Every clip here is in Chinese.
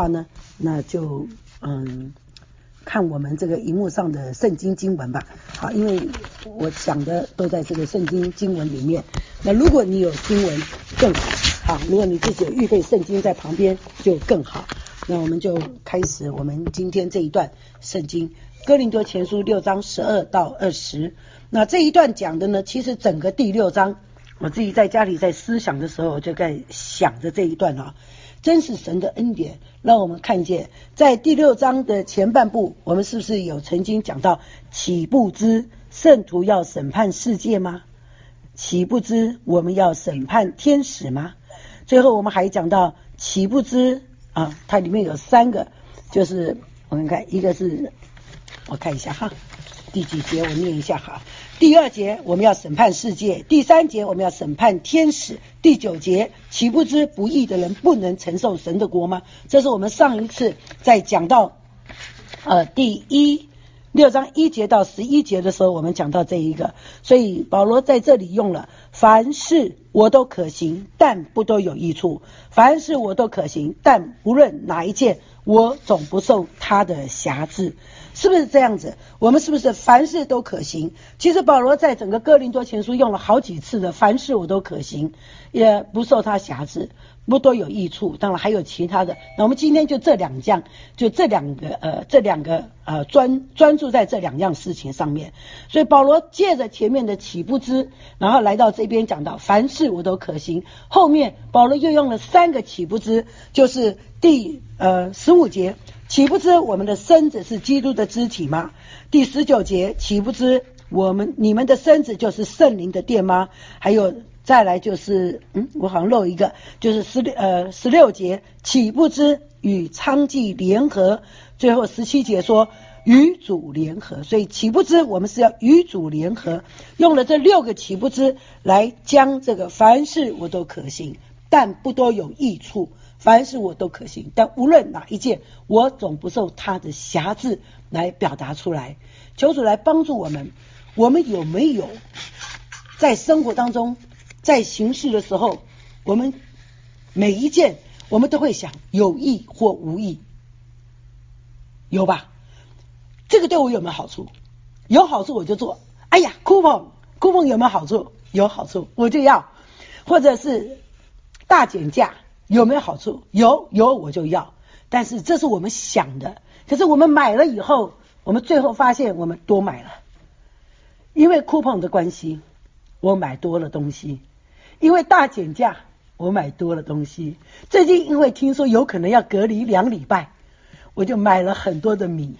话呢，那就看我们这个荧幕上的圣经经文吧。好，因为我讲的都在这个圣经经文里面。那如果你有经文更好，啊，如果你自己有预备圣经在旁边就更好。那我们就开始我们今天这一段圣经，哥林多前书6章12到20。那这一段讲的呢，其实整个第6章，我自己在家里在思想的时候，我就在想着这一段啊，真是神的恩典，让我们看见在第6章的前半部，我们是不是有曾经讲到岂不知圣徒要审判世界吗？岂不知我们要审判天使吗？最后我们还讲到岂不知啊，它里面有三个，就是我们看，一个是我看一下哈，第几节我念一下哈。第2节我们要审判世界，第3节我们要审判天使，第9节岂不知不义的人不能承受神的国吗？这是我们上一次在讲到6章1节到11节的时候，我们讲到这一个。所以保罗在这里用了凡事我都可行，但不都有益处；凡事我都可行，但无论哪一件，我总不受他的辖制。是不是这样子？我们是不是凡事都可行？其实保罗在整个哥林多前书用了好几次的凡事我都可行，也不受他辖制，不都有益处。当然还有其他的。那我们今天就这两个专注在这两样事情上面。所以保罗借着前面的岂不知，然后来到这边讲到凡事我都可行，后面保罗又用了3个岂不知，就是第15节岂不知我们的身子是基督的肢体吗？第19节岂不知你们的身子就是圣灵的殿吗？还有再来就是我好像漏一个，就是16节岂不知与娼妓联合，最后17节说与主联合。所以岂不知我们是要与主联合，用了这6个岂不知来将这个凡事我都可行，但不多有益处，凡事我都可行，但无论哪一件，我总不受他的辖制，来表达出来。求主来帮助我们，我们有没有在生活当中，在行事的时候，我们每一件我们都会想有益或无益，有吧？这个对我有没有好处？有好处我就做。哎呀，酷碰有没有好处？有好处我就要。或者是大减价有没有好处？有我就要。但是这是我们想的，可是我们买了以后，我们最后发现我们多买了，因为coupon的关系我买多了东西，因为大减价我买多了东西，最近因为听说有可能要隔离2礼拜，我就买了很多的米。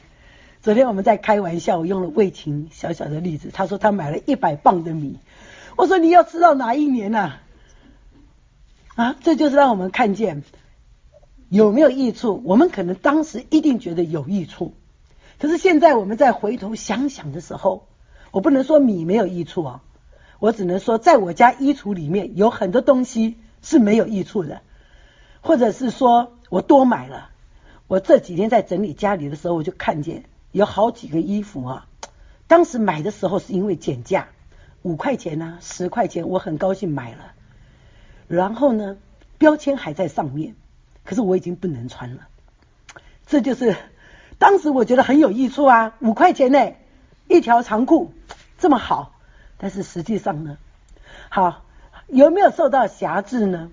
昨天我们在开玩笑，我用了魏琴小小的例子，他说他买了100磅的米，我说你要吃到哪一年啊？这就是让我们看见有没有益处。我们可能当时一定觉得有益处，可是现在我们再回头想想的时候，我不能说米没有益处啊，我只能说在我家衣橱里面有很多东西是没有益处的，或者是说我多买了。我这几天在整理家里的时候，我就看见有好几个衣服啊，当时买的时候是因为减价5块钱啊10块钱，我很高兴买了，然后呢标签还在上面，可是我已经不能穿了。这就是当时我觉得很有益处啊，5块钱呢一条长裤这么好，但是实际上呢，好，有没有受到辖制呢？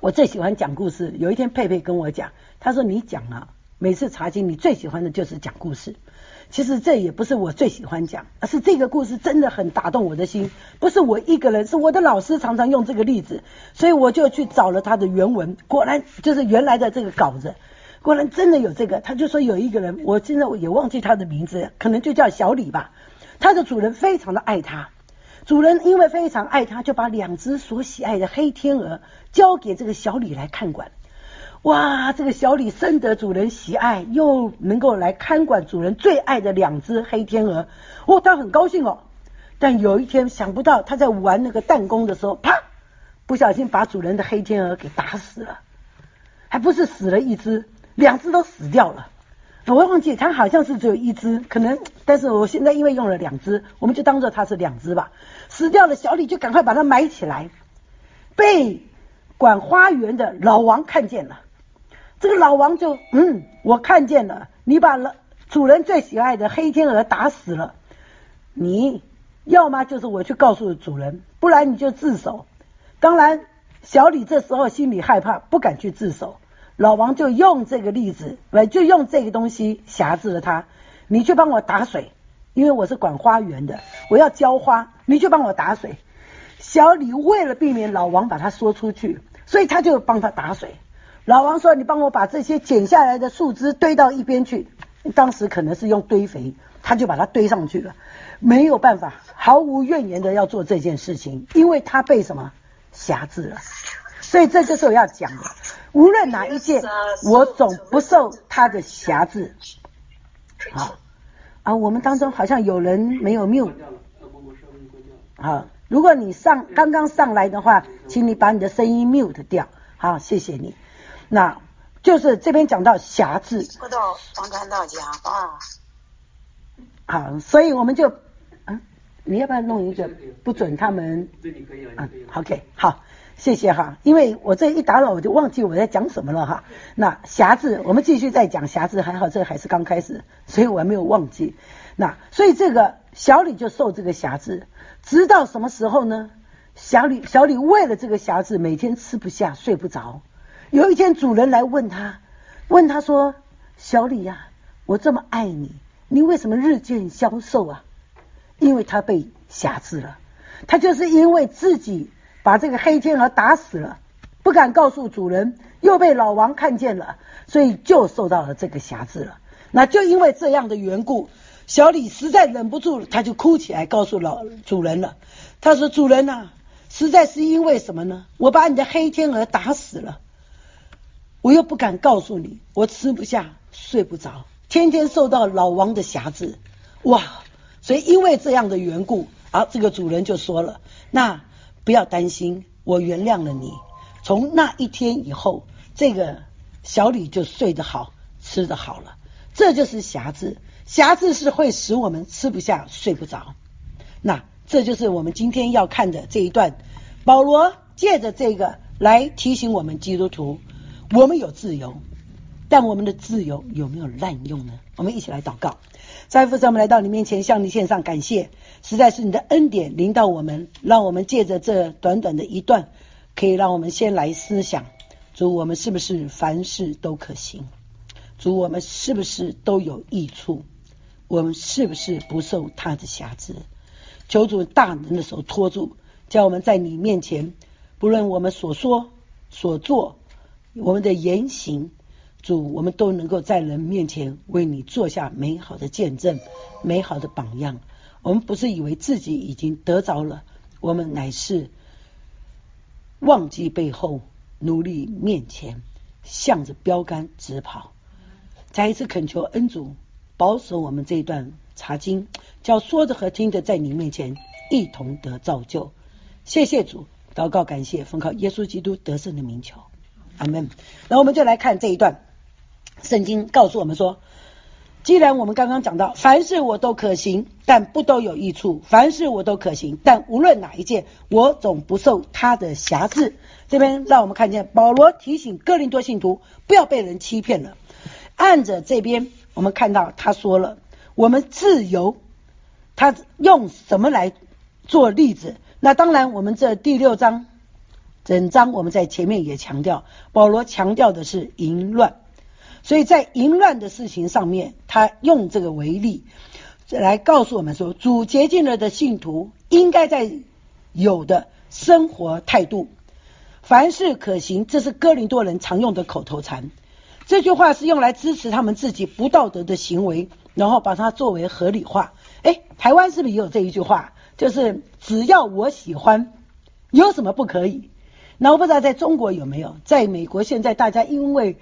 我最喜欢讲故事。有一天佩佩跟我讲，他说你讲啊，每次查经你最喜欢的就是讲故事。其实这也不是我最喜欢讲，而是这个故事真的很打动我的心。不是我一个人，是我的老师常常用这个例子，所以我就去找了他的原文，果然就是原来的这个稿子，果然真的有这个。他就说有一个人，我现在也忘记他的名字，可能就叫小李吧，他的主人非常的爱他，主人因为非常爱他，就把2只所喜爱的黑天鹅交给这个小李来看管。哇，这个小李深得主人喜爱，又能够来看管主人最爱的2只黑天鹅，哦，他很高兴哦。但有一天想不到，他在玩那个弹弓的时候，啪，不小心把主人的黑天鹅给打死了，还不是死了1只，2只都死掉了。我忘记他好像是只有1只，可能，但是我现在因为用了2只，我们就当作他是2只吧。死掉了，小李就赶快把它埋起来，被管花园的老王看见了。这个老王就我看见了，你把主人最喜爱的黑天鹅打死了，你要么就是我去告诉主人，不然你就自首。当然小李这时候心里害怕，不敢去自首。老王就用这个例子，就用这个东西挟制了他，你去帮我打水，因为我是管花园的，我要浇花，你去帮我打水。小李为了避免老王把他说出去，所以他就帮他打水。老王说，你帮我把这些剪下来的树枝堆到一边去，当时可能是用堆肥，他就把它堆上去了。没有办法，毫无怨言的要做这件事情，因为他被什么辖制了。所以这就是我要讲的，无论哪一件我总不受他的辖制。好啊，我们当中好像有人没有mute。好，如果你刚刚上来的话，请你把你的声音 mute 掉。好，谢谢你。那就是这边讲到辖制，不到房传道讲啊。好，所以我们就你要不要弄一个不准他们？对，你可以了，你可以了。OK， 好，谢谢哈。因为我这一打扰，我就忘记我在讲什么了哈。那瑕疵，我们继续再讲瑕疵，还好这还是刚开始，所以我还没有忘记。那所以这个小李就受这个瑕疵，直到什么时候呢？小李为了这个瑕疵，每天吃不下，睡不着。有一天主人来问他说：“小李呀，我这么爱你，你为什么日渐消瘦啊？”因为他被辖制了，他就是因为自己把这个黑天鹅打死了，不敢告诉主人，又被老王看见了，所以就受到了这个辖制了。那就因为这样的缘故，小李实在忍不住，他就哭起来告诉主人了。他说：“主人啊，实在是因为什么呢？我把你的黑天鹅打死了，我又不敢告诉你，我吃不下，睡不着，天天受到老王的辖制，哇！”所以因为这样的缘故啊，这个主人就说了，那不要担心，我原谅了你。从那一天以后，这个小李就睡得好，吃得好了。这就是辖制，辖制是会使我们吃不下，睡不着。那这就是我们今天要看的这一段，保罗借着这个来提醒我们基督徒，我们有自由，但我们的自由有没有滥用呢？我们一起来祷告。在父神，我们来到你面前，向你献上感谢，实在是你的恩典临到我们，让我们借着这短短的一段，可以让我们先来思想，主，我们是不是凡事都可行？主，我们是不是都有益处？我们是不是不受他的辖制？求主大能的手托住，叫我们在你面前，不论我们所说所做，我们的言行，主，我们都能够在人面前为你做下美好的见证，美好的榜样。我们不是以为自己已经得着了，我们乃是忘记背后，努力面前，向着标杆直跑。再一次恳求恩主保守我们这一段查经，叫说着和听着在你面前一同得造就。谢谢主，祷告感谢，奉靠耶稣基督得胜的名求，阿们。然后我们就来看这一段圣经，告诉我们说，既然我们刚刚讲到，凡事我都可行，但不都有益处；凡事我都可行，但无论哪一件，我总不受他的辖制。这边让我们看见保罗提醒哥林多信徒不要被人欺骗了。按着这边我们看到他说了，我们自由，他用什么来做例子？那当然我们这第六章整章我们在前面也强调，保罗强调的是淫乱，所以在淫乱的事情上面，他用这个为例来告诉我们说，主洁净了的信徒应该在有的生活态度，凡事可行，这是哥林多人常用的口头禅。这句话是用来支持他们自己不道德的行为，然后把它作为合理化。台湾是不是也有这一句话，就是只要我喜欢，有什么不可以？那我不知道在中国有没有，在美国现在大家因为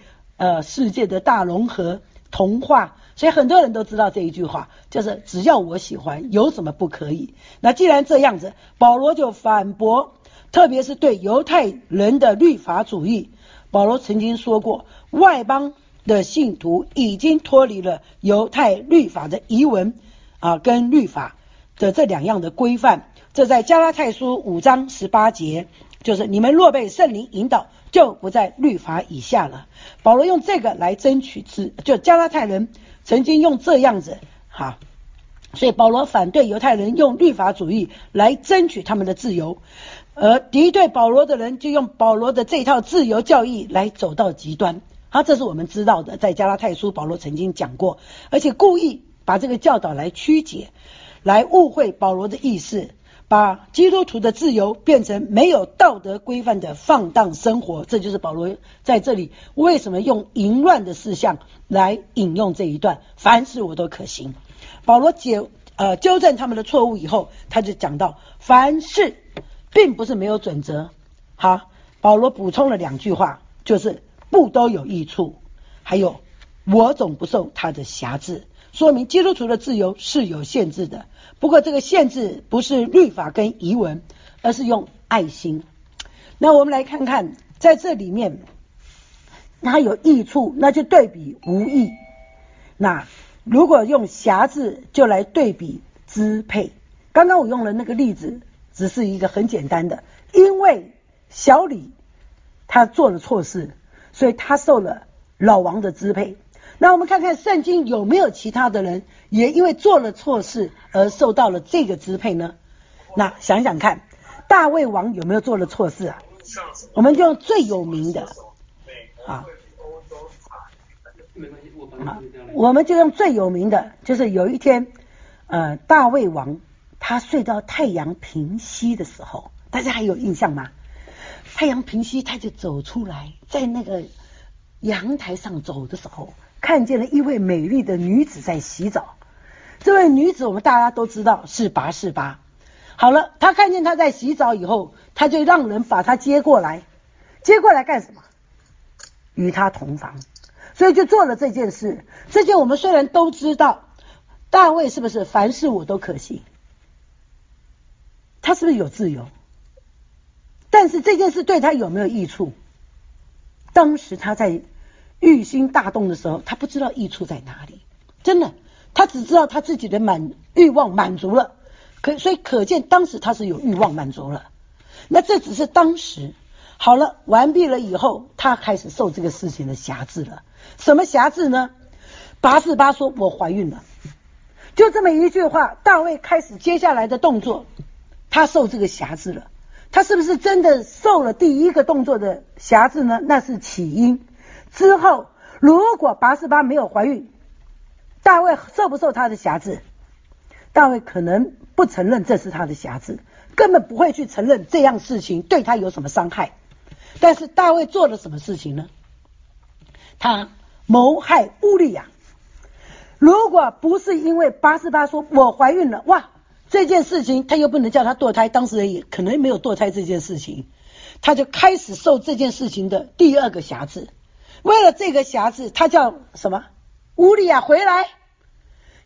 世界的大融合同化，所以很多人都知道这一句话，就是只要我喜欢，有什么不可以？那既然这样子，保罗就反驳，特别是对犹太人的律法主义。保罗曾经说过，外邦的信徒已经脱离了犹太律法的遗文跟律法的这两样的规范。这在加拉太书5章18节就是你们若被圣灵引导，就不在律法以下了。保罗用这个来争取自，就加拉太人曾经用这样子哈，所以保罗反对犹太人用律法主义来争取他们的自由，而敌对保罗的人就用保罗的这套自由教义来走到极端。好，这是我们知道的，在加拉太书保罗曾经讲过，而且故意把这个教导来曲解，来误会保罗的意思，把基督徒的自由变成没有道德规范的放荡生活。这就是保罗在这里为什么用淫乱的事项来引用这一段，凡事我都可行。保罗纠正他们的错误以后，他就讲到凡事并不是没有准则。好，保罗补充了两句话，就是不都有益处，还有我总不受他的辖制，说明基督徒的自由是有限制的，不过这个限制不是律法跟遗文，而是用爱心。那我们来看看在这里面它有益处，那就对比无益，那如果用辖制就来对比支配。刚刚我用了那个例子只是一个很简单的，因为小李他做了错事，所以他受了老王的支配。那我们看看圣经有没有其他的人也因为做了错事而受到了这个支配呢？那想想看，大卫王有没有做了错事啊？我们就用最有名的啊，我们就用最有名的，就是有一天大卫王他睡到太阳平息的时候，大家还有印象吗？太阳平息他就走出来，在那个阳台上走的时候，看见了一位美丽的女子在洗澡。这位女子我们大家都知道是拔示巴。好了，他看见她在洗澡以后，他就让人把她接过来，接过来干什么？与她同房，所以就做了这件事。这件我们虽然都知道，大卫是不是凡事我都可行？他是不是有自由？但是这件事对他有没有益处？当时他在欲心大动的时候，他不知道益处在哪里，真的，他只知道他自己的欲望满足了，所以可见当时他是有欲望满足了。那这只是当时。好了，完毕了以后，他开始受这个事情的辖制了。什么辖制呢？拔示巴说我怀孕了，就这么一句话，大卫开始接下来的动作，他受这个辖制了。他是不是真的受了第一个动作的辖制呢？那是起因。之后如果拔示巴没有怀孕，大卫受不受他的辖制？大卫可能不承认这是他的辖制，根本不会去承认这样事情对他有什么伤害。但是大卫做了什么事情呢？他谋害乌利亚。如果不是因为拔示巴说我怀孕了，哇，这件事情他又不能叫他堕胎，当时也可能没有堕胎这件事情，他就开始受这件事情的第二个辖制。为了这个辖制，他叫什么？乌利亚回来。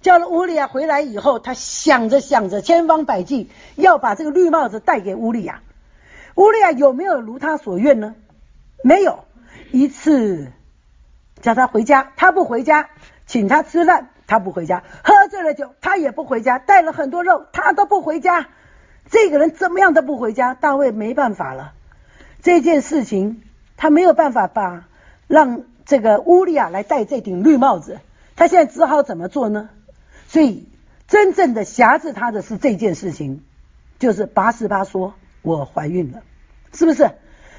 叫了乌利亚回来以后，他想着想着千方百计要把这个绿帽子带给乌利亚。乌利亚有没有如他所愿呢？没有。一次叫他回家，他不回家；请他吃饭，他不回家；喝醉了酒，他也不回家；带了很多肉，他都不回家。这个人怎么样都不回家。大卫没办法了，这件事情他没有办法让这个乌利亚来戴这顶绿帽子，他现在只好怎么做呢？所以真正的辖制他的是这件事情，就是拔示巴说我怀孕了，是不是？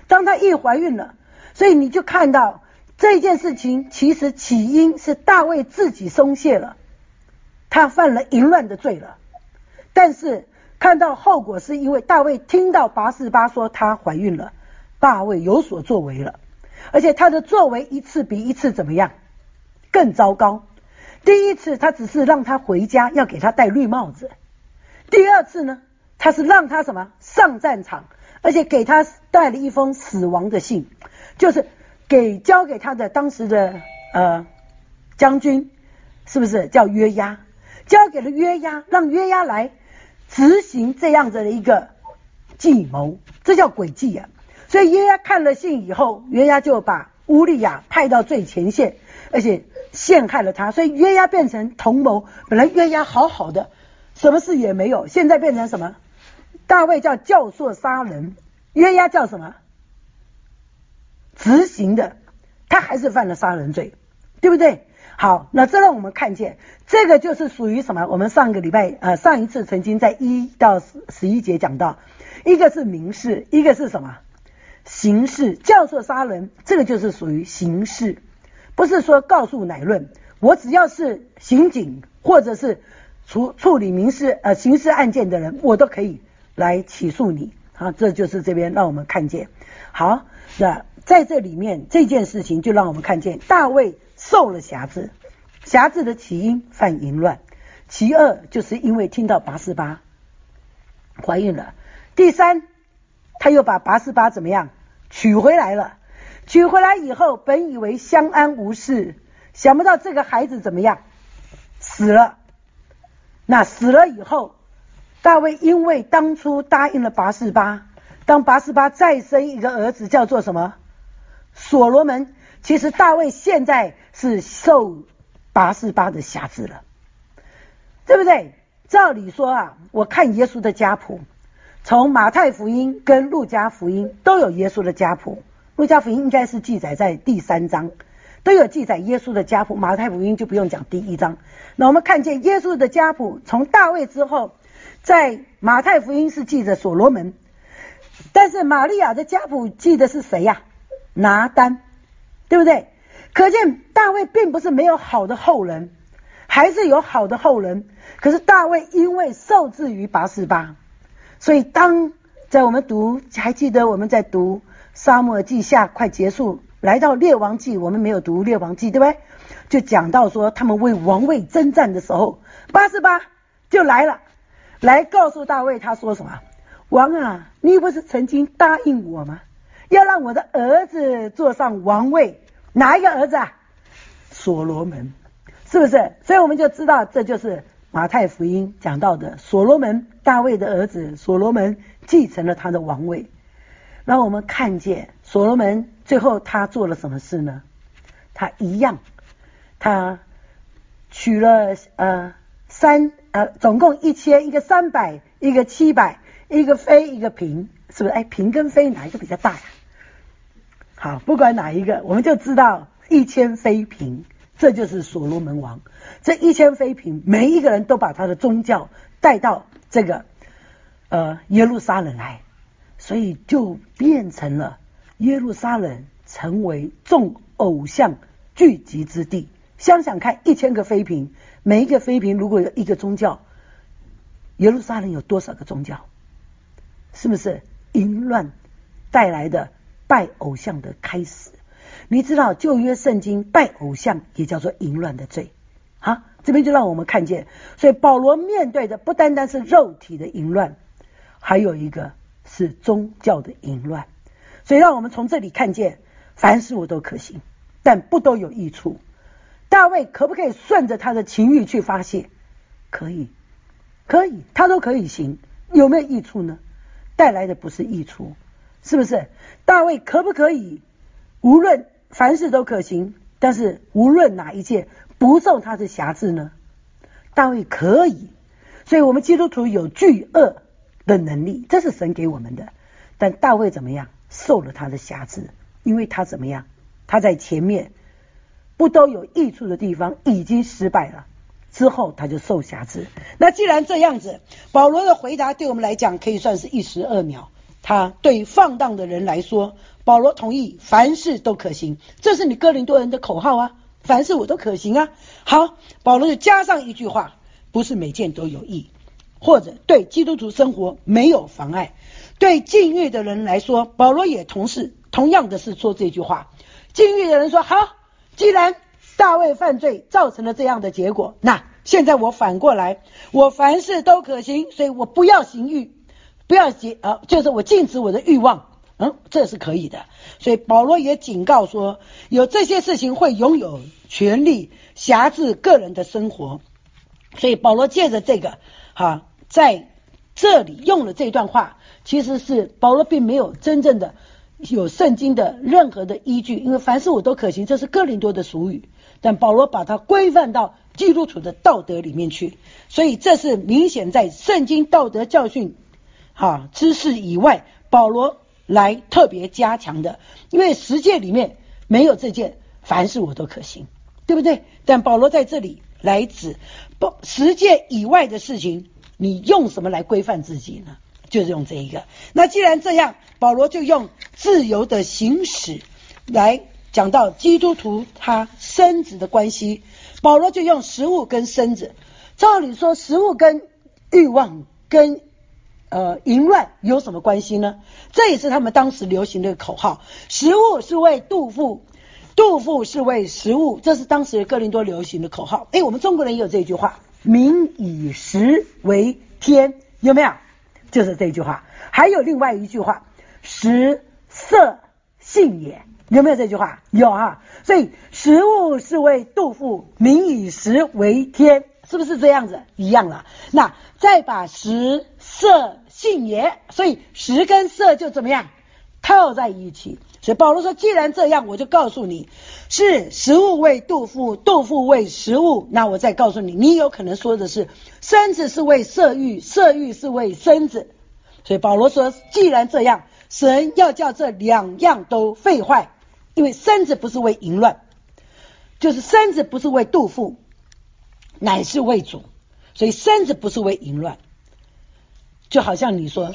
当他一怀孕了，所以你就看到这件事情其实起因是大卫自己松懈了，他犯了淫乱的罪了。但是看到后果是因为大卫听到拔示巴说她怀孕了，大卫有所作为了，而且他的作为一次比一次怎么样？更糟糕。第一次他只是让他回家，要给他戴绿帽子。第二次呢，他是让他什么？上战场，而且给他带了一封死亡的信，就是交给他的当时的将军，是不是叫约押？交给了约押，让约押来执行这样子的一个计谋，这叫诡计啊。所以约押看了信以后，约押就把乌利亚派到最前线，而且陷害了他，所以约押变成同谋。本来约押好好的，什么事也没有，现在变成什么？大卫叫教唆杀人，约押叫什么？执行的，他还是犯了杀人罪，对不对？好，那这让我们看见，这个就是属于什么？我们上个礼拜上一次曾经在1到11节讲到，一个是民事，一个是什么？刑事。教唆杀人，这个就是属于刑事，不是说告诉乃论，我只要是刑警或者是处理民事刑事案件的人，我都可以来起诉你啊。这就是这边让我们看见。好，那在这里面这件事情就让我们看见大卫受了辖制，辖制的起因犯淫乱，其二就是因为听到拔示巴怀孕了，第三他又把拔示巴怎么样娶回来了，娶回来以后本以为相安无事，想不到这个孩子怎么样死了。那死了以后，大卫因为当初答应了拔示巴，当拔示巴再生一个儿子叫做什么？所罗门。其实大卫现在是受拔示巴的辖制了，对不对？照理说啊，我看耶稣的家谱，从马太福音跟路加福音都有耶稣的家谱，路加福音应该是记载在第3章，都有记载耶稣的家谱，马太福音就不用讲第1章。那我们看见耶稣的家谱从大卫之后，在马太福音是记着所罗门，但是玛利亚的家谱记得是谁呀？拿单，对不对？可见大卫并不是没有好的后人，还是有好的后人，可是大卫因为受制于拔示巴，所以当在我们读，还记得我们在读撒母耳记下快结束，来到列王记，我们没有读列王记，对不对？就讲到说他们为王位征战的时候，拔示巴就来了，来告诉大卫，他说什么？王啊，你不是曾经答应我吗？要让我的儿子坐上王位，哪一个儿子啊？所罗门，是不是？所以我们就知道，这就是马太福音讲到的所罗门，大卫的儿子所罗门继承了他的王位。然后我们看见所罗门最后他做了什么事呢？他一样，他娶了总共1000，一个300，一个700，一个妃，一个嫔，是不是？哎，嫔跟妃哪一个比较大呀？好，不管哪一个，我们就知道1000妃嫔，这就是所罗门王。这1000妃嫔，每一个人都把他的宗教带到这个耶路撒冷来，所以就变成了耶路撒冷成为众偶像聚集之地。想想看，1000个妃嫔，每一个妃嫔如果有一个宗教，耶路撒冷有多少个宗教？是不是淫乱带来的拜偶像的开始？你知道旧约圣经拜偶像也叫做淫乱的罪啊，这边就让我们看见。所以保罗面对的不单单是肉体的淫乱，还有一个是宗教的淫乱。所以让我们从这里看见，凡事我都可行，但不都有益处。大卫可不可以顺着他的情欲去发泄？可以，可以，他都可以行。有没有益处呢？带来的不是益处，是不是？大卫可不可以无论凡事都可行，但是无论哪一件不受他的辖制呢？大卫可以。所以我们基督徒有拒恶的能力，这是神给我们的。但大卫怎么样？受了他的辖制，因为他怎么样？他在前面不都有益处的地方已经失败了，之后他就受辖制。那既然这样子，保罗的回答对我们来讲可以算是一石二鸟。他对放荡的人来说，保罗同意凡事都可行，这是你哥林多人的口号啊，凡事我都可行啊。好，保罗就加上一句话，不是每件都有益，或者对基督徒生活没有妨碍。对禁欲的人来说，保罗也同样的是说这句话。禁欲的人说，好，既然大卫犯罪造成了这样的结果，那现在我反过来，我凡事都可行，所以我不要行欲，不要就是我禁止我的欲望，这是可以的。所以保罗也警告说，有这些事情会拥有权力辖制个人的生活。所以保罗借着这个在这里用了这段话，其实是保罗并没有真正的有圣经的任何的依据，因为凡事我都可行，这是哥林多的俗语，但保罗把它规范到基督徒的道德里面去。所以这是明显在圣经道德教训知识以外，保罗来特别加强的，因为十诫里面没有这件凡事我都可行，对不对？但保罗在这里来指十诫以外的事情，你用什么来规范自己呢？就是用这一个。那既然这样，保罗就用自由的行使来讲到基督徒他身子的关系。保罗就用食物跟身子，照理说食物跟欲望跟淫乱有什么关系呢？这也是他们当时流行的口号，食物是为肚腹，肚腹是为食物，这是当时哥林多流行的口号。我们中国人也有这句话，民以食为天，有没有？就是这句话。还有另外一句话，食色性也，有没有这句话？有啊。所以食物是为肚腹，民以食为天，是不是这样子？一样了。那再把食色性也，所以食跟色就怎么样套在一起。所以保罗说，既然这样，我就告诉你，是食物为肚腹，肚腹为食物。那我再告诉你，你有可能说的是身子是为色欲，色欲是为身子。所以保罗说，既然这样，神要叫这两样都废坏，因为身子不是为淫乱，就是身子不是为肚腹，乃是为主。所以身子不是为淫乱，就好像你说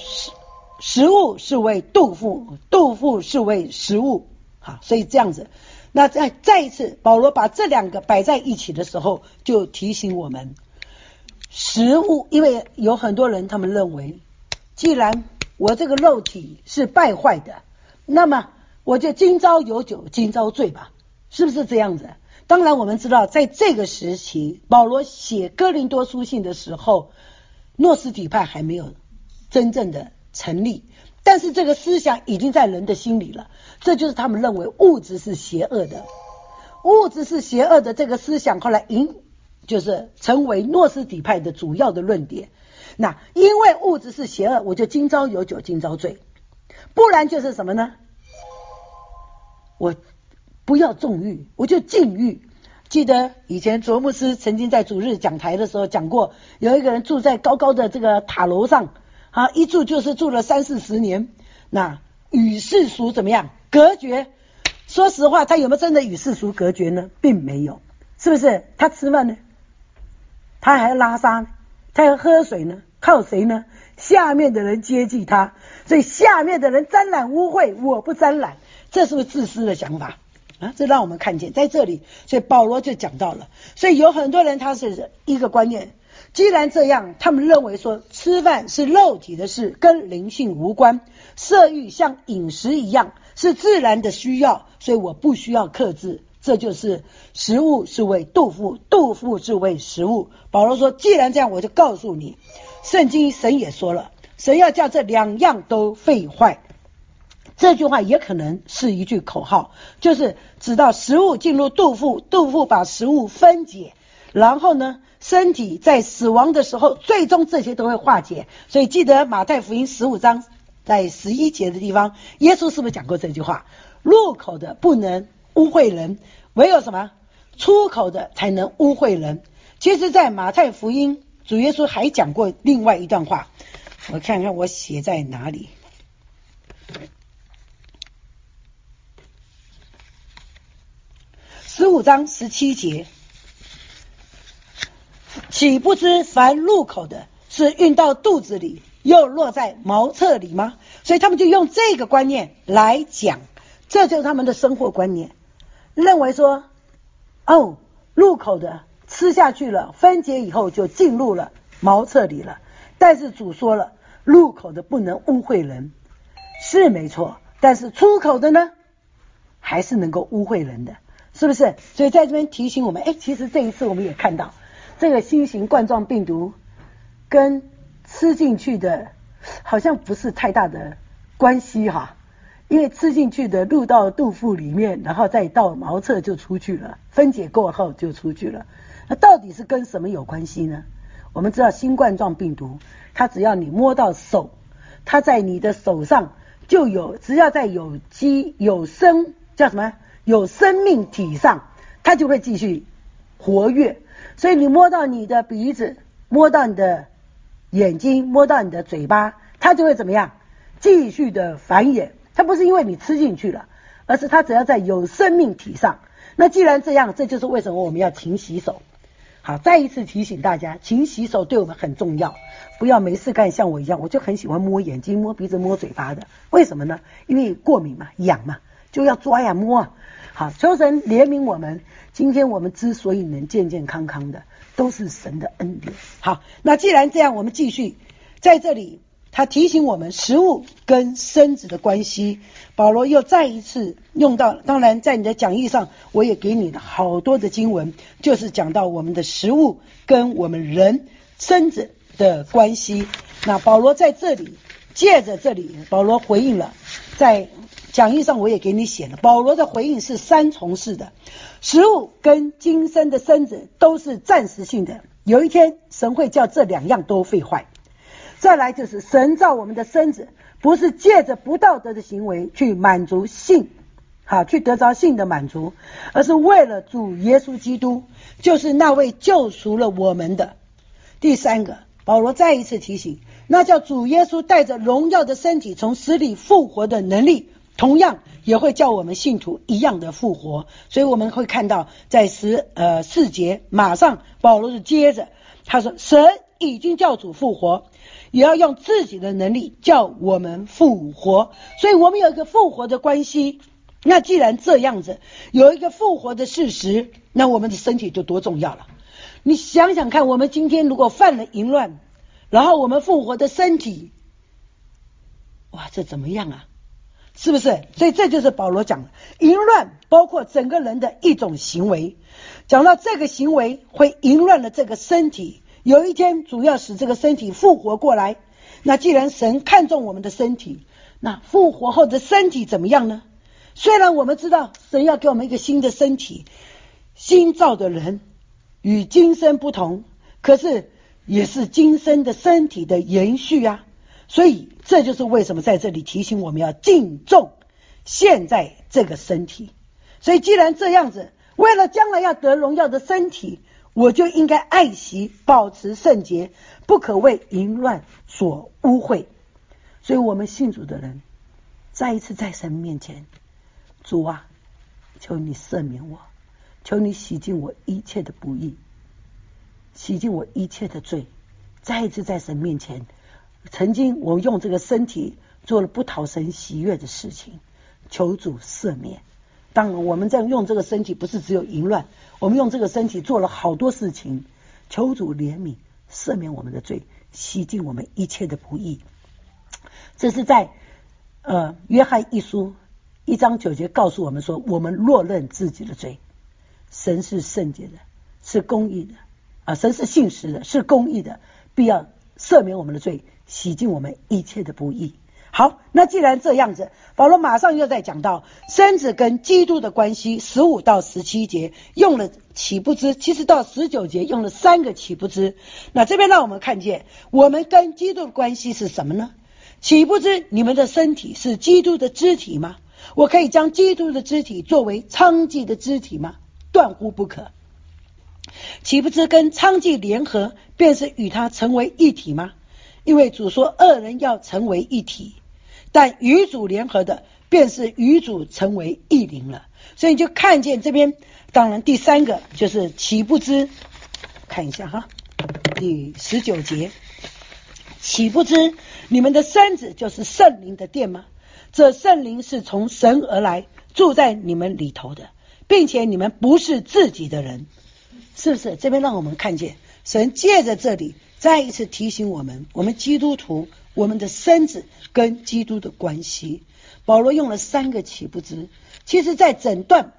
食物是为肚腹，肚腹是为食物。好，所以这样子。那再一次，保罗把这两个摆在一起的时候，就提醒我们，食物，因为有很多人他们认为，既然我这个肉体是败坏的，那么我就今朝有酒今朝醉吧，是不是这样子？当然我们知道，在这个时期，保罗写哥林多书信的时候，诺斯底派还没有真正的成立，但是这个思想已经在人的心里了。这就是他们认为物质是邪恶的，物质是邪恶的这个思想，后来就是成为诺斯底派的主要的论点。那因为物质是邪恶，我就今朝有酒今朝醉，不然就是什么呢？我不要纵欲，我就禁欲。记得以前卓牧师曾经在主日讲台的时候讲过，有一个人住在高高的这个塔楼上，一住就是住了30-40年，那与世俗怎么样隔绝？说实话，他有没有真的与世俗隔绝呢？并没有，是不是？他吃饭呢？他还要拉撒呢？他要喝水呢？靠谁呢？下面的人接济他，所以下面的人沾染污秽，我不沾染，这是不是自私的想法啊？这让我们看见在这里。所以保罗就讲到了，所以有很多人他是一个观念，既然这样，他们认为说吃饭是肉体的事，跟灵性无关，色欲像饮食一样是自然的需要，所以我不需要克制。这就是食物是为肚腹，肚腹是为食物。保罗说，既然这样，我就告诉你，圣经神也说了，神要叫这两样都废坏。这句话也可能是一句口号，就是直到食物进入肚腹，肚腹把食物分解，然后呢，身体在死亡的时候，最终这些都会化解。所以记得马太福音15章在11节的地方，耶稣是不是讲过这句话？入口的不能污秽人，唯有什么？出口的才能污秽人。其实在马太福音，主耶稣还讲过另外一段话，我看看我写在哪里。15章17节，岂不知凡入口的，是运到肚子里，又落在茅厕里吗？所以他们就用这个观念来讲，这就是他们的生活观念，认为说，入口的吃下去了，分解以后就进入了茅厕里了。但是主说了，入口的不能污秽人，是没错，但是出口的呢，还是能够污秽人的，是不是？所以在这边提醒我们，其实这一次我们也看到，这个新型冠状病毒跟吃进去的好像不是太大的关系哈，因为吃进去的入到肚腹里面，然后再到茅厕就出去了，分解过后就出去了。那到底是跟什么有关系呢？我们知道新冠状病毒，它只要你摸到手，它在你的手上就有，只要在有生命体上，它就会继续活跃。所以你摸到你的鼻子，摸到你的眼睛，摸到你的嘴巴，它就会怎么样？继续的繁衍，它不是因为你吃进去了，而是它只要在有生命体上。那既然这样，这就是为什么我们要勤洗手。好，再一次提醒大家，勤洗手对我们很重要，不要没事干，像我一样，我就很喜欢摸眼睛、摸鼻子、摸嘴巴的。为什么呢？因为过敏嘛，痒嘛，就要抓呀摸啊。好，求神怜悯我们，今天我们之所以能健健康康的，都是神的恩典。好，那既然这样，我们继续在这里。他提醒我们食物跟身子的关系，保罗又再一次用到，当然在你的讲义上我也给你好多的经文，就是讲到我们的食物跟我们人身子的关系。那保罗在这里，借着这里，保罗回应了，在讲义上我也给你写了，保罗的回应是三重式的，食物跟今生的身子都是暂时性的，有一天神会叫这两样都废坏。再来就是神造我们的身子，不是借着不道德的行为去满足性，好，去得着性的满足，而是为了主耶稣基督，就是那位救赎了我们的。第三个，保罗再一次提醒，那叫主耶稣带着荣耀的身体从死里复活的能力，同样也会叫我们信徒一样的复活。所以我们会看到在14节，马上保罗就接着他说，神已经叫主复活，也要用自己的能力叫我们复活。所以我们有一个复活的关系。那既然这样子，有一个复活的事实，那我们的身体就多重要了。你想想看，我们今天如果犯了淫乱，然后我们复活的身体，哇，这怎么样啊？是不是？所以这就是保罗讲的，淫乱包括整个人的一种行为，讲到这个行为会淫乱了这个身体，有一天主要使这个身体复活过来。那既然神看重我们的身体，那复活后的身体怎么样呢？虽然我们知道神要给我们一个新的身体，新造的人与今生不同，可是也是今生的身体的延续啊。所以这就是为什么在这里提醒我们要敬重现在这个身体。所以既然这样子，为了将来要得荣耀的身体，我就应该爱惜，保持圣洁，不可为淫乱所污秽。所以我们信主的人，再一次在神面前，主啊，求你赦免我，求你洗净我一切的不义，洗净我一切的罪。再一次在神面前，曾经我用这个身体做了不讨神喜悦的事情，求主赦免。当然我们在用这个身体不是只有淫乱，我们用这个身体做了好多事情，求主怜悯，赦免我们的罪，洗净我们一切的不义。这是在约翰一书1章9节告诉我们说，我们若认自己的罪，神是圣洁的，是公义的啊，神是信实的，是公义的，必要赦免我们的罪，洗净我们一切的不义。好，那既然这样子，保罗马上又在讲到身子跟基督的关系，15到17节用了岂不知，70到19节用了3个岂不知。那这边让我们看见我们跟基督的关系是什么呢？岂不知你们的身体是基督的肢体吗？我可以将基督的肢体作为娼妓的肢体吗？断乎不可。岂不知跟娼妓联合，便是与他成为一体吗？因为主说二人要成为一体，但与主联合的，便是与主成为一灵了。所以你就看见这边，当然第三个就是岂不知，看一下哈，第19节，岂不知你们的身子就是圣灵的殿吗？这圣灵是从神而来，住在你们里头的，并且你们不是自己的人。是不是？这边让我们看见神借着这里再一次提醒我们，我们基督徒，我们的身子跟基督的关系。保罗用了3个岂不知，其实在整段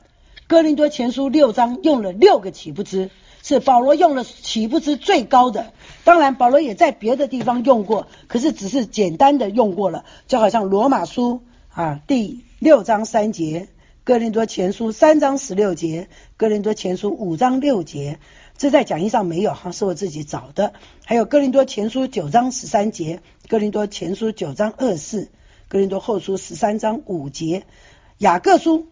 哥林多前书6章用了6个岂不知，是保罗用了岂不知最高的。当然保罗也在别的地方用过，可是只是简单的用过了，就好像罗马书啊第6章3节，哥林多前书3章16节，哥林多前书5章6节，这在讲义上没有哈，是我自己找的。还有哥林多前书9章13节，哥林多前书9章24，哥林多后书13章5节，雅各书，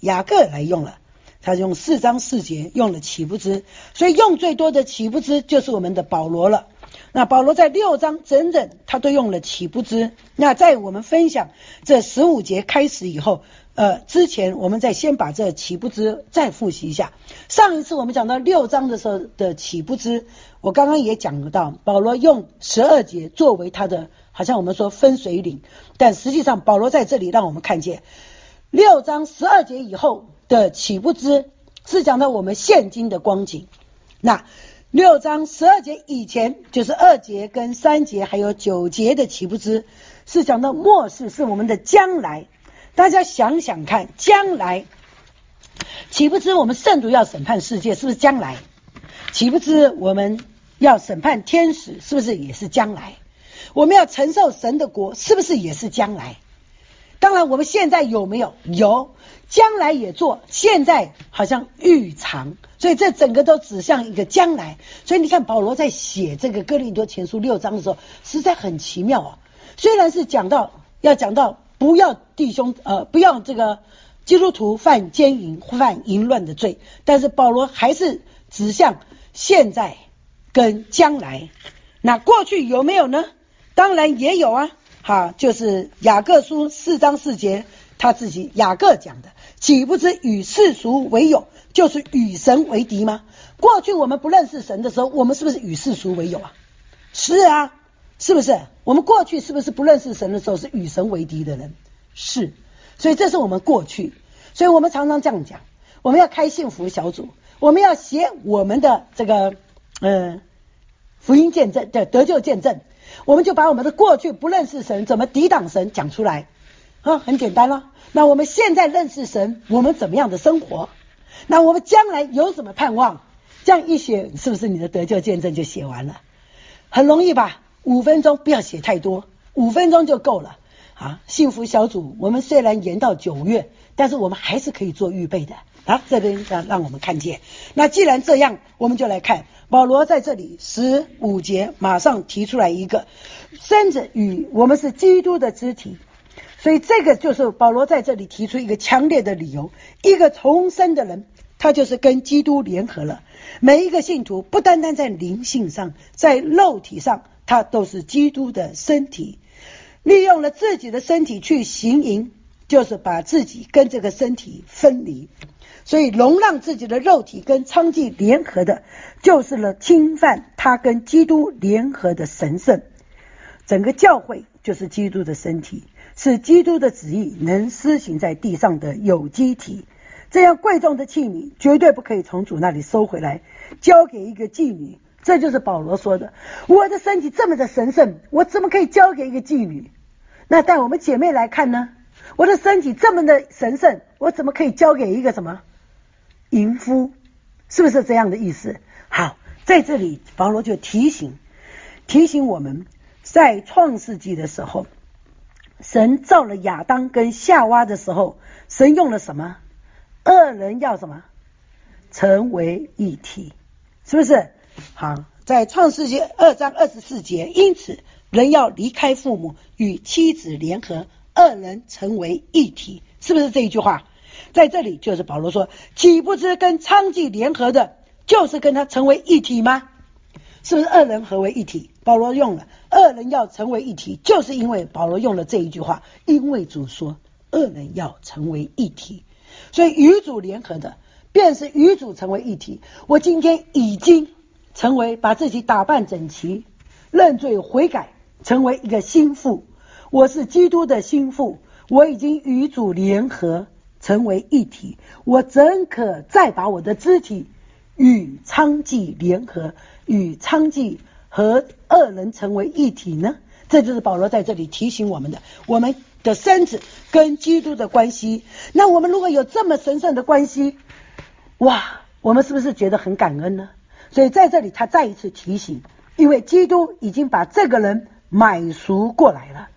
雅各来用了，他用4章4节用了岂不知。所以用最多的岂不知就是我们的保罗了。那保罗在6章整整他都用了岂不知。那在我们分享这15节开始以后，之前我们再先把这岂不知再复习一下。上一次我们讲到6章的时候的岂不知，我刚刚也讲到保罗用12节作为他的好像我们说分水岭，但实际上保罗在这里让我们看见6章12节以后的岂不知是讲到我们现今的光景。那6章12节以前就是2节跟3节还有9节的岂不知是讲到末世，是我们的将来。大家想想看，将来岂不知我们圣徒要审判世界，是不是将来？岂不知我们要审判天使，是不是也是将来？我们要承受神的国，是不是也是将来？当然我们现在有没有？有，将来也做，现在好像预尝，所以这整个都指向一个将来。所以你看保罗在写这个哥林多前书6章的时候实在很奇妙啊。虽然是讲到要讲到不要弟兄不要这个基督徒犯奸淫犯淫乱的罪，但是保罗还是指向现在跟将来。那过去有没有呢？当然也有啊。好，就是雅各书4章4节他自己雅各讲的，岂不知与世俗为友，就是与神为敌吗？过去我们不认识神的时候，我们是不是与世俗为友啊？是啊，是不是？我们过去是不是不认识神的时候是与神为敌的人？是。所以这是我们过去。所以我们常常这样讲，我们要开幸福小组，我们要写我们的这个福音见证的得救见证，我们就把我们的过去不认识神怎么抵挡神讲出来啊，很简单了。那我们现在认识神，我们怎么样的生活？那我们将来有什么盼望？这样一写，是不是你的得救见证就写完了？很容易吧？5分钟，不要写太多，5分钟就够了啊！幸福小组，我们虽然延到9月，但是我们还是可以做预备的啊。这边让我们看见。那既然这样，我们就来看保罗在这里15节马上提出来一个，身子与我们是基督的肢体，所以这个就是保罗在这里提出一个强烈的理由，一个重生的人，他就是跟基督联合了。每一个信徒不单单在灵性上，在肉体上，他都是基督的身体，利用了自己的身体去行淫，就是把自己跟这个身体分离。所以容让自己的肉体跟娼妓联合的，就是了侵犯他跟基督联合的神圣。整个教会就是基督的身体，是基督的旨意能施行在地上的有机体。这样贵重的器皿绝对不可以从主那里收回来，交给一个妓女。这就是保罗说的，我的身体这么的神圣，我怎么可以交给一个妓女？那带我们姐妹来看呢，我的身体这么的神圣，我怎么可以交给一个什么淫夫？是不是这样的意思？好，在这里保罗就提醒我们，在创世纪的时候，神造了亚当跟夏娃的时候，神用了什么？二人要什么？成为一体，是不是？好，在创世纪2章24节，因此人要离开父母，与妻子联合，二人成为一体，是不是这一句话？在这里就是保罗说，岂不知跟娼妓联合的，就是跟他成为一体吗？是不是二人合为一体？保罗用了二人要成为一体，就是因为保罗用了这一句话，因为主说二人要成为一体，所以与主联合的便是与主成为一体。我今天已经成为把自己打扮整齐，认罪悔改，成为一个新妇，我是基督的新妇，我已经与主联合成为一体，我怎可再把我的肢体与娼妓联合，与娼妓和二人成为一体呢？这就是保罗在这里提醒我们的，我们的身子跟基督的关系。那我们如果有这么神圣的关系，哇，我们是不是觉得很感恩呢？所以在这里他再一次提醒，因为基督已经把这个人买赎过来了，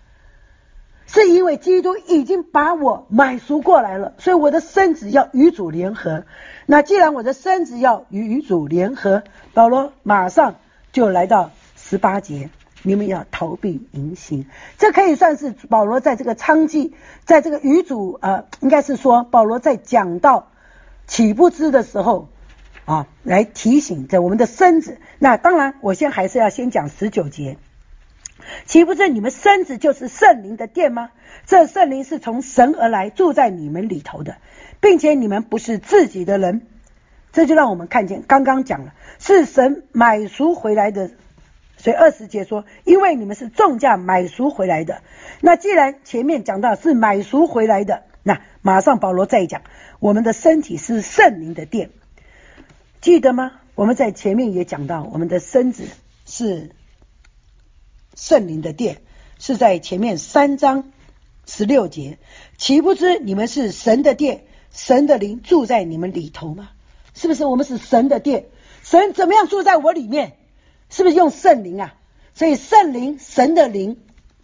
是因为基督已经把我买赎过来了，所以我的身子要与主联合。那既然我的身子要与主联合，保罗马上就来到18节，你们要逃避淫行。这可以算是保罗在这个娼妓，在这个与主应该是说保罗在讲到岂不知的时候，啊，来提醒着我们的身子。那当然我现在还是要先讲19节，岂不是你们身子就是圣灵的殿吗？这圣灵是从神而来，住在你们里头的，并且你们不是自己的人。这就让我们看见刚刚讲了是神买赎回来的。所以20节说，因为你们是重价买赎回来的。那既然前面讲到是买赎回来的，那马上保罗再讲我们的身体是圣灵的殿，记得吗？我们在前面也讲到我们的身子是圣灵的殿，是在前面3章16节，岂不知你们是神的殿，神的灵住在你们里头吗？是不是我们是神的殿？神怎么样住在我里面？是不是用圣灵啊？所以圣灵、神的灵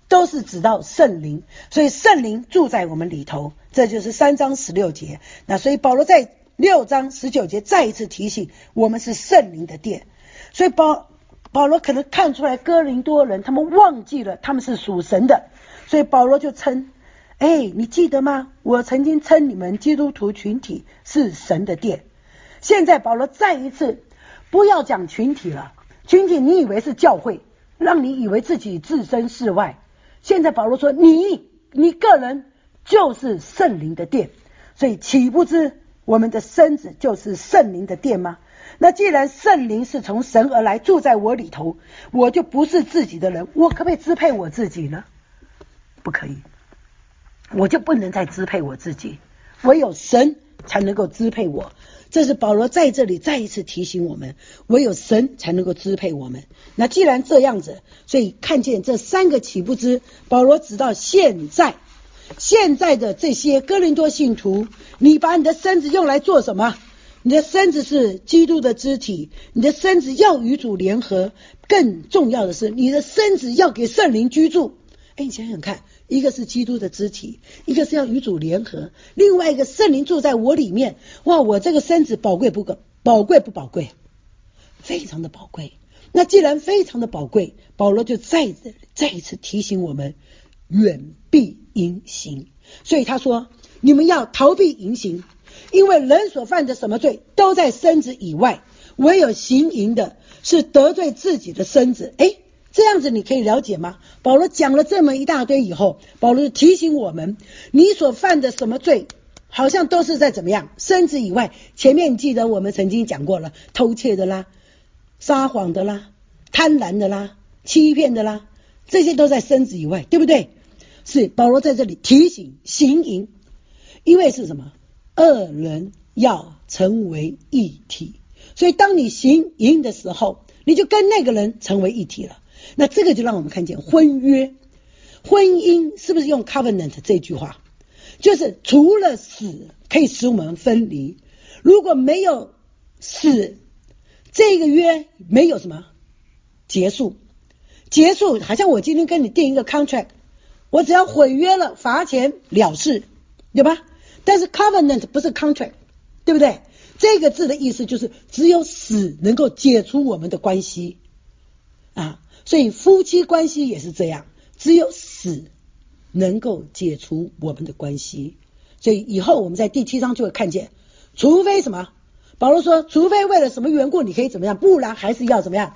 都是指到圣灵，所以圣灵住在我们里头，这就是3章16节。那所以保罗在6章19节再一次提醒我们是圣灵的殿。所以保罗可能看出来哥林多人他们忘记了他们是属神的，所以保罗就称，你记得吗？我曾经称你们基督徒群体是神的殿。现在保罗再一次不要讲群体了，群体你以为是教会，让你以为自己置身事外。现在保罗说你个人就是圣灵的殿，所以岂不知我们的身子就是圣灵的殿吗？那既然圣灵是从神而来，住在我里头，我就不是自己的人。我可不可以支配我自己呢？不可以，我就不能再支配我自己，唯有神才能够支配我。这是保罗在这里再一次提醒我们，唯有神才能够支配我们。那既然这样子，所以看见这3个岂不知，保罗直到现在的这些哥林多信徒，你把你的身子用来做什么？你的身子是基督的肢体，你的身子要与主联合，更重要的是你的身子要给圣灵居住。你想想看，一个是基督的肢体，一个是要与主联合，另外一个圣灵住在我里面。哇，我这个身子宝贵不宝贵？非常的宝贵。那既然非常的宝贵，保罗就再一次提醒我们远避淫行。所以他说你们要逃避淫行，因为人所犯的什么罪都在身子以外，唯有行淫的是得罪自己的身子。这样子你可以了解吗？保罗讲了这么一大堆以后，保罗提醒我们，你所犯的什么罪好像都是在怎么样身子以外。前面记得我们曾经讲过了，偷窃的啦，撒谎的啦，贪婪的啦，欺骗的啦，这些都在身子以外，对不对？是保罗在这里提醒行淫，因为是什么？二人要成为一体，所以当你行淫的时候，你就跟那个人成为一体了。那这个就让我们看见婚约，婚姻是不是用 covenant 这句话，就是除了死可以使我们分离，如果没有死，这个约没有什么结束。好像我今天跟你订一个 contract， 我只要毁约了，罚钱了事，对吧？但是 covenant 不是 contract， 对不对？这个字的意思就是只有死能够解除我们的关系啊，所以夫妻关系也是这样，只有死能够解除我们的关系。所以以后我们在第7章就会看见，除非什么？保罗说，除非为了什么缘故你可以怎么样，不然还是要怎么样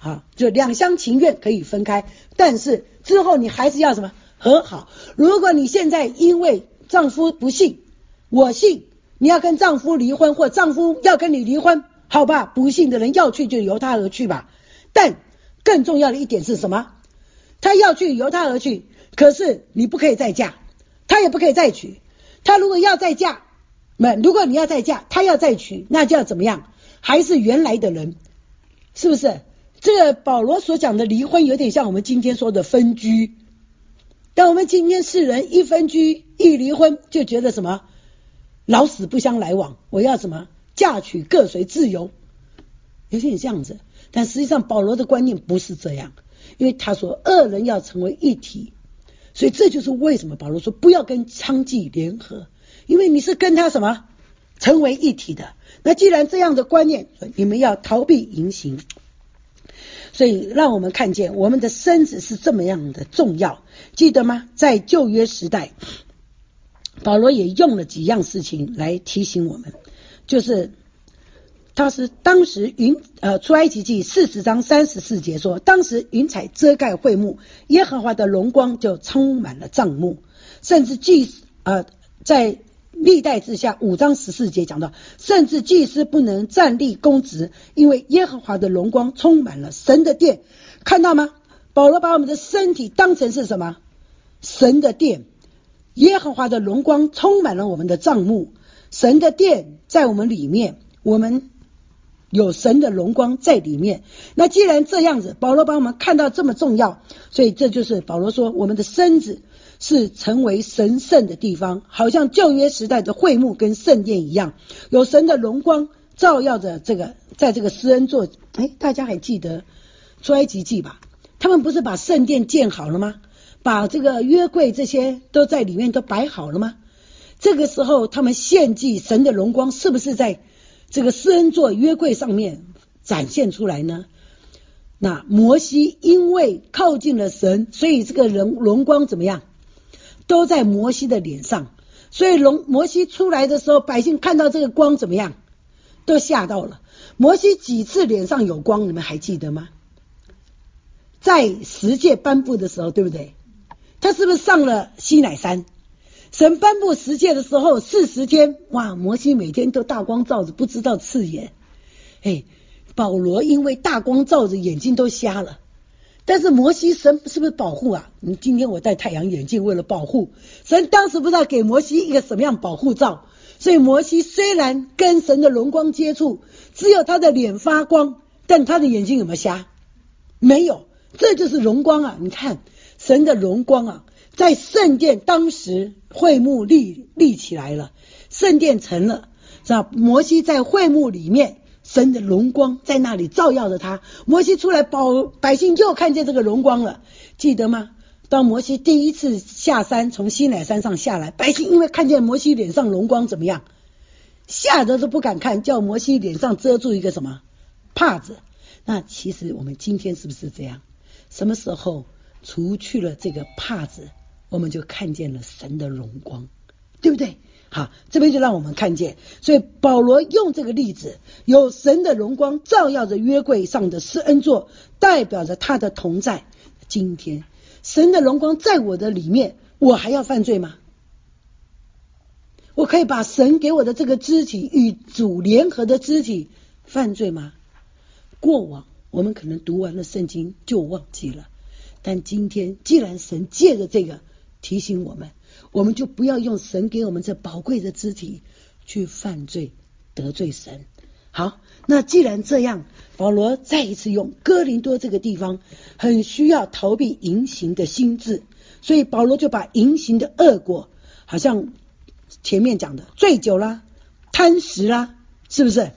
啊？就两厢情愿可以分开，但是之后你还是要什么？和好。如果你现在因为丈夫不信，我信，你要跟丈夫离婚，或丈夫要跟你离婚，好吧，不信的人要去就由他而去吧。但更重要的一点是什么？他要去由他而去，可是你不可以再嫁，他也不可以再娶。他如果要再嫁，如果你要再嫁，他要再娶，那就要怎么样？还是原来的人，是不是？这个保罗所讲的离婚有点像我们今天说的分居，但我们今天世人一分居一离婚就觉得什么？老死不相来往，我要什么？嫁娶各随自由，有点这样子。但实际上保罗的观念不是这样，因为他说二人要成为一体，所以这就是为什么保罗说不要跟娼妓联合，因为你是跟他什么？成为一体的。那既然这样的观念，你们要逃避淫行。所以让我们看见我们的身子是这么样的重要，记得吗？在旧约时代，保罗也用了几样事情来提醒我们，就是他是当时出埃及记40章34节说，当时云彩遮盖会幕，耶和华的荣光就充满了帐幕。甚至在历代之下5章14节讲到，甚至祭司不能站立供职，因为耶和华的荣光充满了神的殿。看到吗？保罗把我们的身体当成是什么？神的殿。耶和华的荣光充满了我们的帐幕，神的殿在我们里面，我们有神的荣光在里面。那既然这样子，保罗把我们看到这么重要，所以这就是保罗说我们的身子是成为神圣的地方，好像旧约时代的会幕跟圣殿一样，有神的荣光照耀着这个，在这个施恩座。大家还记得出埃及记吧？他们不是把圣殿建好了吗？把这个约柜这些都在里面都摆好了吗？这个时候他们献祭，神的荣光是不是在这个施恩座约柜上面展现出来呢？那摩西因为靠近了神，所以这个荣光怎么样？都在摩西的脸上，所以摩西出来的时候，百姓看到这个光怎么样，都吓到了。摩西几次脸上有光，你们还记得吗？在十诫颁布的时候，对不对？他是不是上了西乃山？神颁布十诫的时候40天，哇，摩西每天都大光照着，不知道刺眼。保罗因为大光照着眼睛都瞎了，但是摩西神是不是保护啊？你今天我戴太阳眼镜，为了保护。神当时不知道给摩西一个什么样保护罩，所以摩西虽然跟神的荣光接触，只有他的脸发光，但他的眼睛有没有瞎？没有，这就是荣光啊！你看神的荣光啊，在圣殿当时会幕立起来了，圣殿成了，是吧？摩西在会幕里面，神的荣光在那里照耀着他。摩西出来，百姓又看见这个荣光了，记得吗？当摩西第一次下山，从西乃山上下来，百姓因为看见摩西脸上荣光怎么样，吓得都不敢看，叫摩西脸上遮住一个什么帕子。那其实我们今天是不是这样？什么时候除去了这个帕子，我们就看见了神的荣光，对不对？好，这边就让我们看见，所以保罗用这个例子，有神的荣光照耀着约柜上的施恩座，代表着他的同在。今天神的荣光在我的里面，我还要犯罪吗？我可以把神给我的这个肢体与主联合的肢体犯罪吗？过往我们可能读完了圣经就忘记了，但今天既然神借着这个提醒我们，我们就不要用神给我们这宝贵的肢体去犯罪得罪神。好，那既然这样，保罗再一次用哥林多这个地方很需要逃避淫行的心智，所以保罗就把淫行的恶果，好像前面讲的醉酒啦、贪食啦，是不是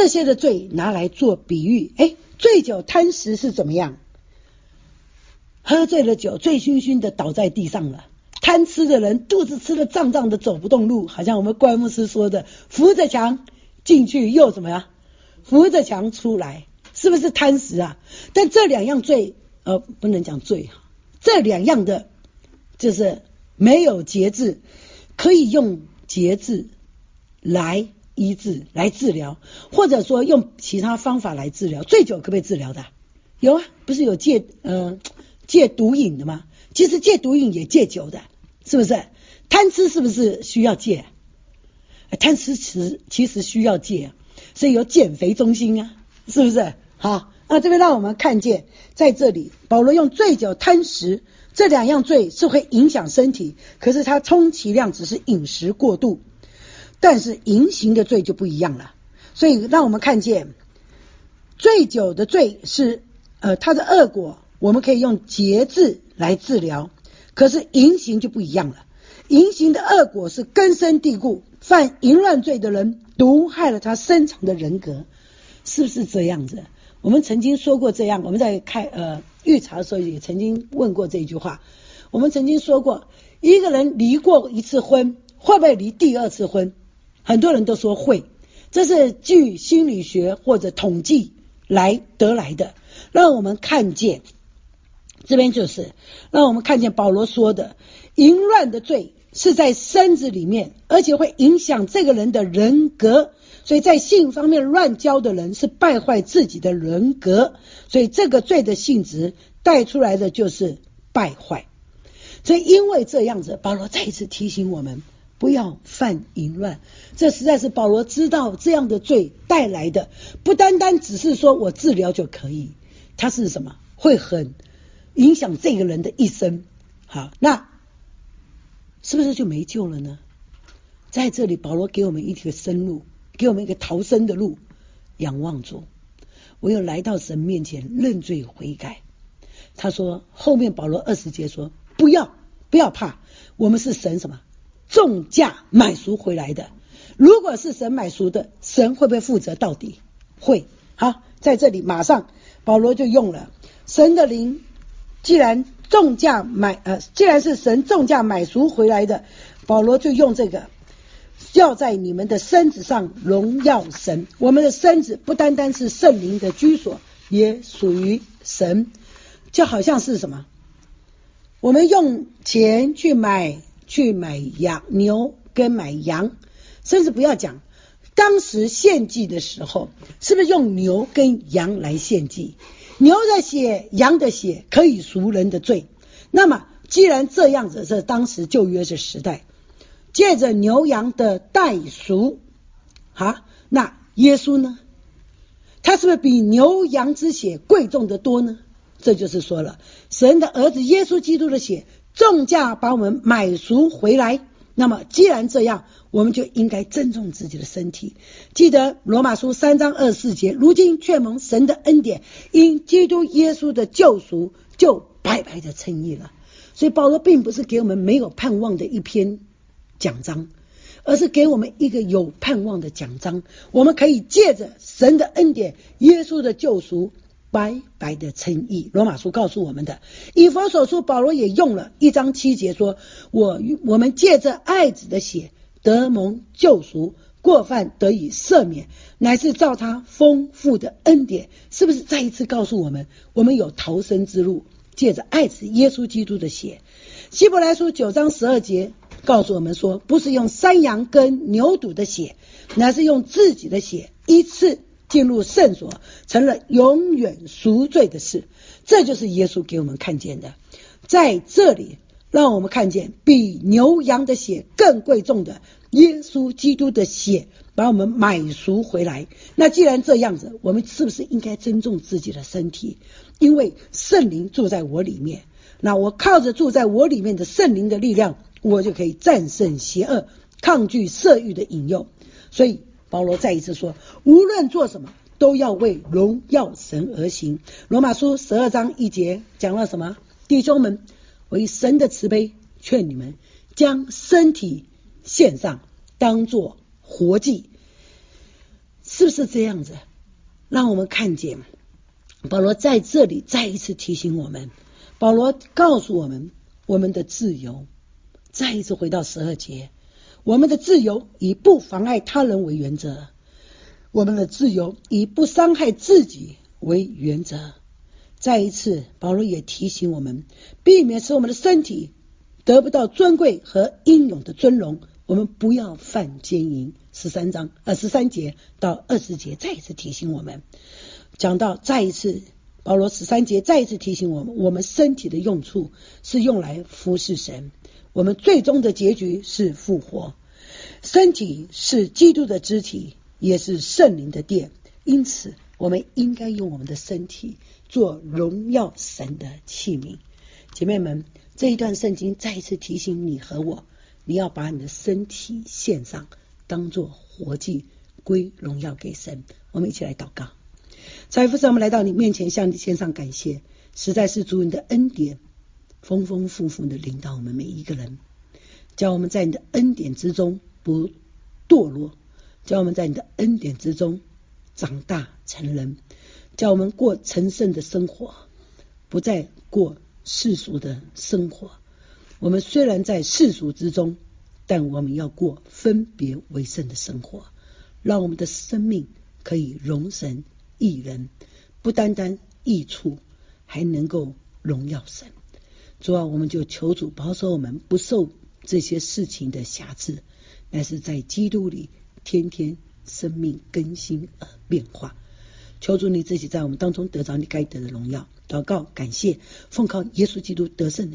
这些的罪拿来做比喻？醉酒贪食是怎么样？喝醉了酒，醉醺醺的倒在地上了。贪吃的人肚子吃得胀胀的，走不动路，好像我们怪牧师说的，扶着墙进去又怎么样，扶着墙出来，是不是贪食啊？但这两样罪，不能讲罪，这两样的就是没有节制，可以用节制来医治，来治疗，或者说用其他方法来治疗。醉酒可不可以治疗的？有啊，不是有戒毒瘾的吗？其实戒毒瘾也戒酒的，是不是？贪吃是不是需要戒？贪吃其实需要戒，所以有减肥中心啊，是不是？好，那这边让我们看见，在这里保罗用醉酒、贪食这两样罪是会影响身体，可是它充其量只是饮食过度，但是淫行的罪就不一样了。所以让我们看见醉酒的罪是它的恶果我们可以用节制来治疗，可是淫行就不一样了。淫行的恶果是根深蒂固，犯淫乱罪的人毒害了他深藏的人格，是不是这样子？我们曾经说过这样，我们在开预查的时候也曾经问过这句话。我们曾经说过，一个人离过一次婚，会不会离第二次婚？很多人都说会，这是据心理学或者统计来得来的。让我们看见这边就是让我们看见保罗说的淫乱的罪是在身子里面，而且会影响这个人的人格，所以在性方面乱交的人是败坏自己的人格，所以这个罪的性质带出来的就是败坏。所以因为这样子，保罗再一次提醒我们不要犯淫乱。这实在是保罗知道这样的罪带来的不单单只是说我治疗就可以，它是什么，会很影响这个人的一生。好，那是不是就没救了呢？在这里保罗给我们一条生路，给我们一个逃生的路，仰望主，唯有来到神面前认罪悔改。他说后面保罗20节说不要怕，我们是神什么重价买赎回来的，如果是神买赎的，神会不会负责到底？会。好，在这里马上保罗就用了神的灵，既然是神重价买赎回来的，保罗就用这个，要在你们的身子上荣耀神。我们的身子不单单是圣灵的居所，也属于神。就好像是什么，我们用钱去买牛跟买羊，甚至不要讲当时献祭的时候是不是用牛跟羊来献祭，牛的血羊的血可以赎人的罪。那么既然这样子，这当时旧约的时代借着牛羊的代赎，那耶稣呢，他是不是比牛羊之血贵重的多呢？这就是说了神的儿子耶稣基督的血重价把我们买赎回来。那么既然这样，我们就应该珍重自己的身体。记得罗马书3章24节，如今却蒙神的恩典，因基督耶稣的救赎，就白白的称义了。所以保罗并不是给我们没有盼望的一篇讲章，而是给我们一个有盼望的讲章。我们可以借着神的恩典，耶稣的救赎，白白的称义。罗马书告诉我们的。以弗所书保罗也用了1章7节说，我们借着爱子的血得蒙救赎，过犯得以赦免，乃是照他丰富的恩典。是不是再一次告诉我们，我们有逃生之路，借着爱子耶稣基督的血。希伯来书9章12节告诉我们说，不是用山羊跟牛犊的血，乃是用自己的血一次进入圣所，成了永远赎罪的事。这就是耶稣给我们看见的。在这里让我们看见比牛羊的血更贵重的耶稣基督的血把我们买赎回来。那既然这样子，我们是不是应该尊重自己的身体？因为圣灵住在我里面，那我靠着住在我里面的圣灵的力量，我就可以战胜邪恶，抗拒色欲的引诱。所以保罗再一次说，无论做什么都要为荣耀神而行。罗马书12章1节讲了什么？弟兄们，我以神的慈悲劝你们，将身体献上，当作活祭。是不是这样子？让我们看见保罗在这里再一次提醒我们，保罗告诉我们我们的自由。再一次回到12节，我们的自由以不妨碍他人为原则，我们的自由以不伤害自己为原则。再一次保罗也提醒我们，避免使我们的身体得不到尊贵和英勇的尊荣，我们不要犯奸淫。13节到20节再一次提醒我们，讲到再一次保罗13节再一次提醒我们，我们身体的用处是用来服侍神，我们最终的结局是复活。身体是基督的肢体，也是圣灵的殿，因此我们应该用我们的身体做荣耀神的器皿。姐妹们，这一段圣经再一次提醒你和我，你要把你的身体献上，当作活祭，归荣耀给神。我们一起来祷告。财父神，我们来到你面前，向你献上感谢，实在是主你的恩典丰丰富富的领导我们每一个人，叫我们在你的恩典之中不堕落，叫我们在你的恩典之中长大成人，叫我们过成圣的生活，不再过世俗的生活。我们虽然在世俗之中，但我们要过分别为圣的生活，让我们的生命可以荣神益人，不单单益处，还能够荣耀神。主啊，我们就求主保守我们不受这些事情的辖制，乃是在基督里天天生命更新而变化。求主你自己在我们当中得着你该得的荣耀。祷告感谢，奉靠耶稣基督得胜。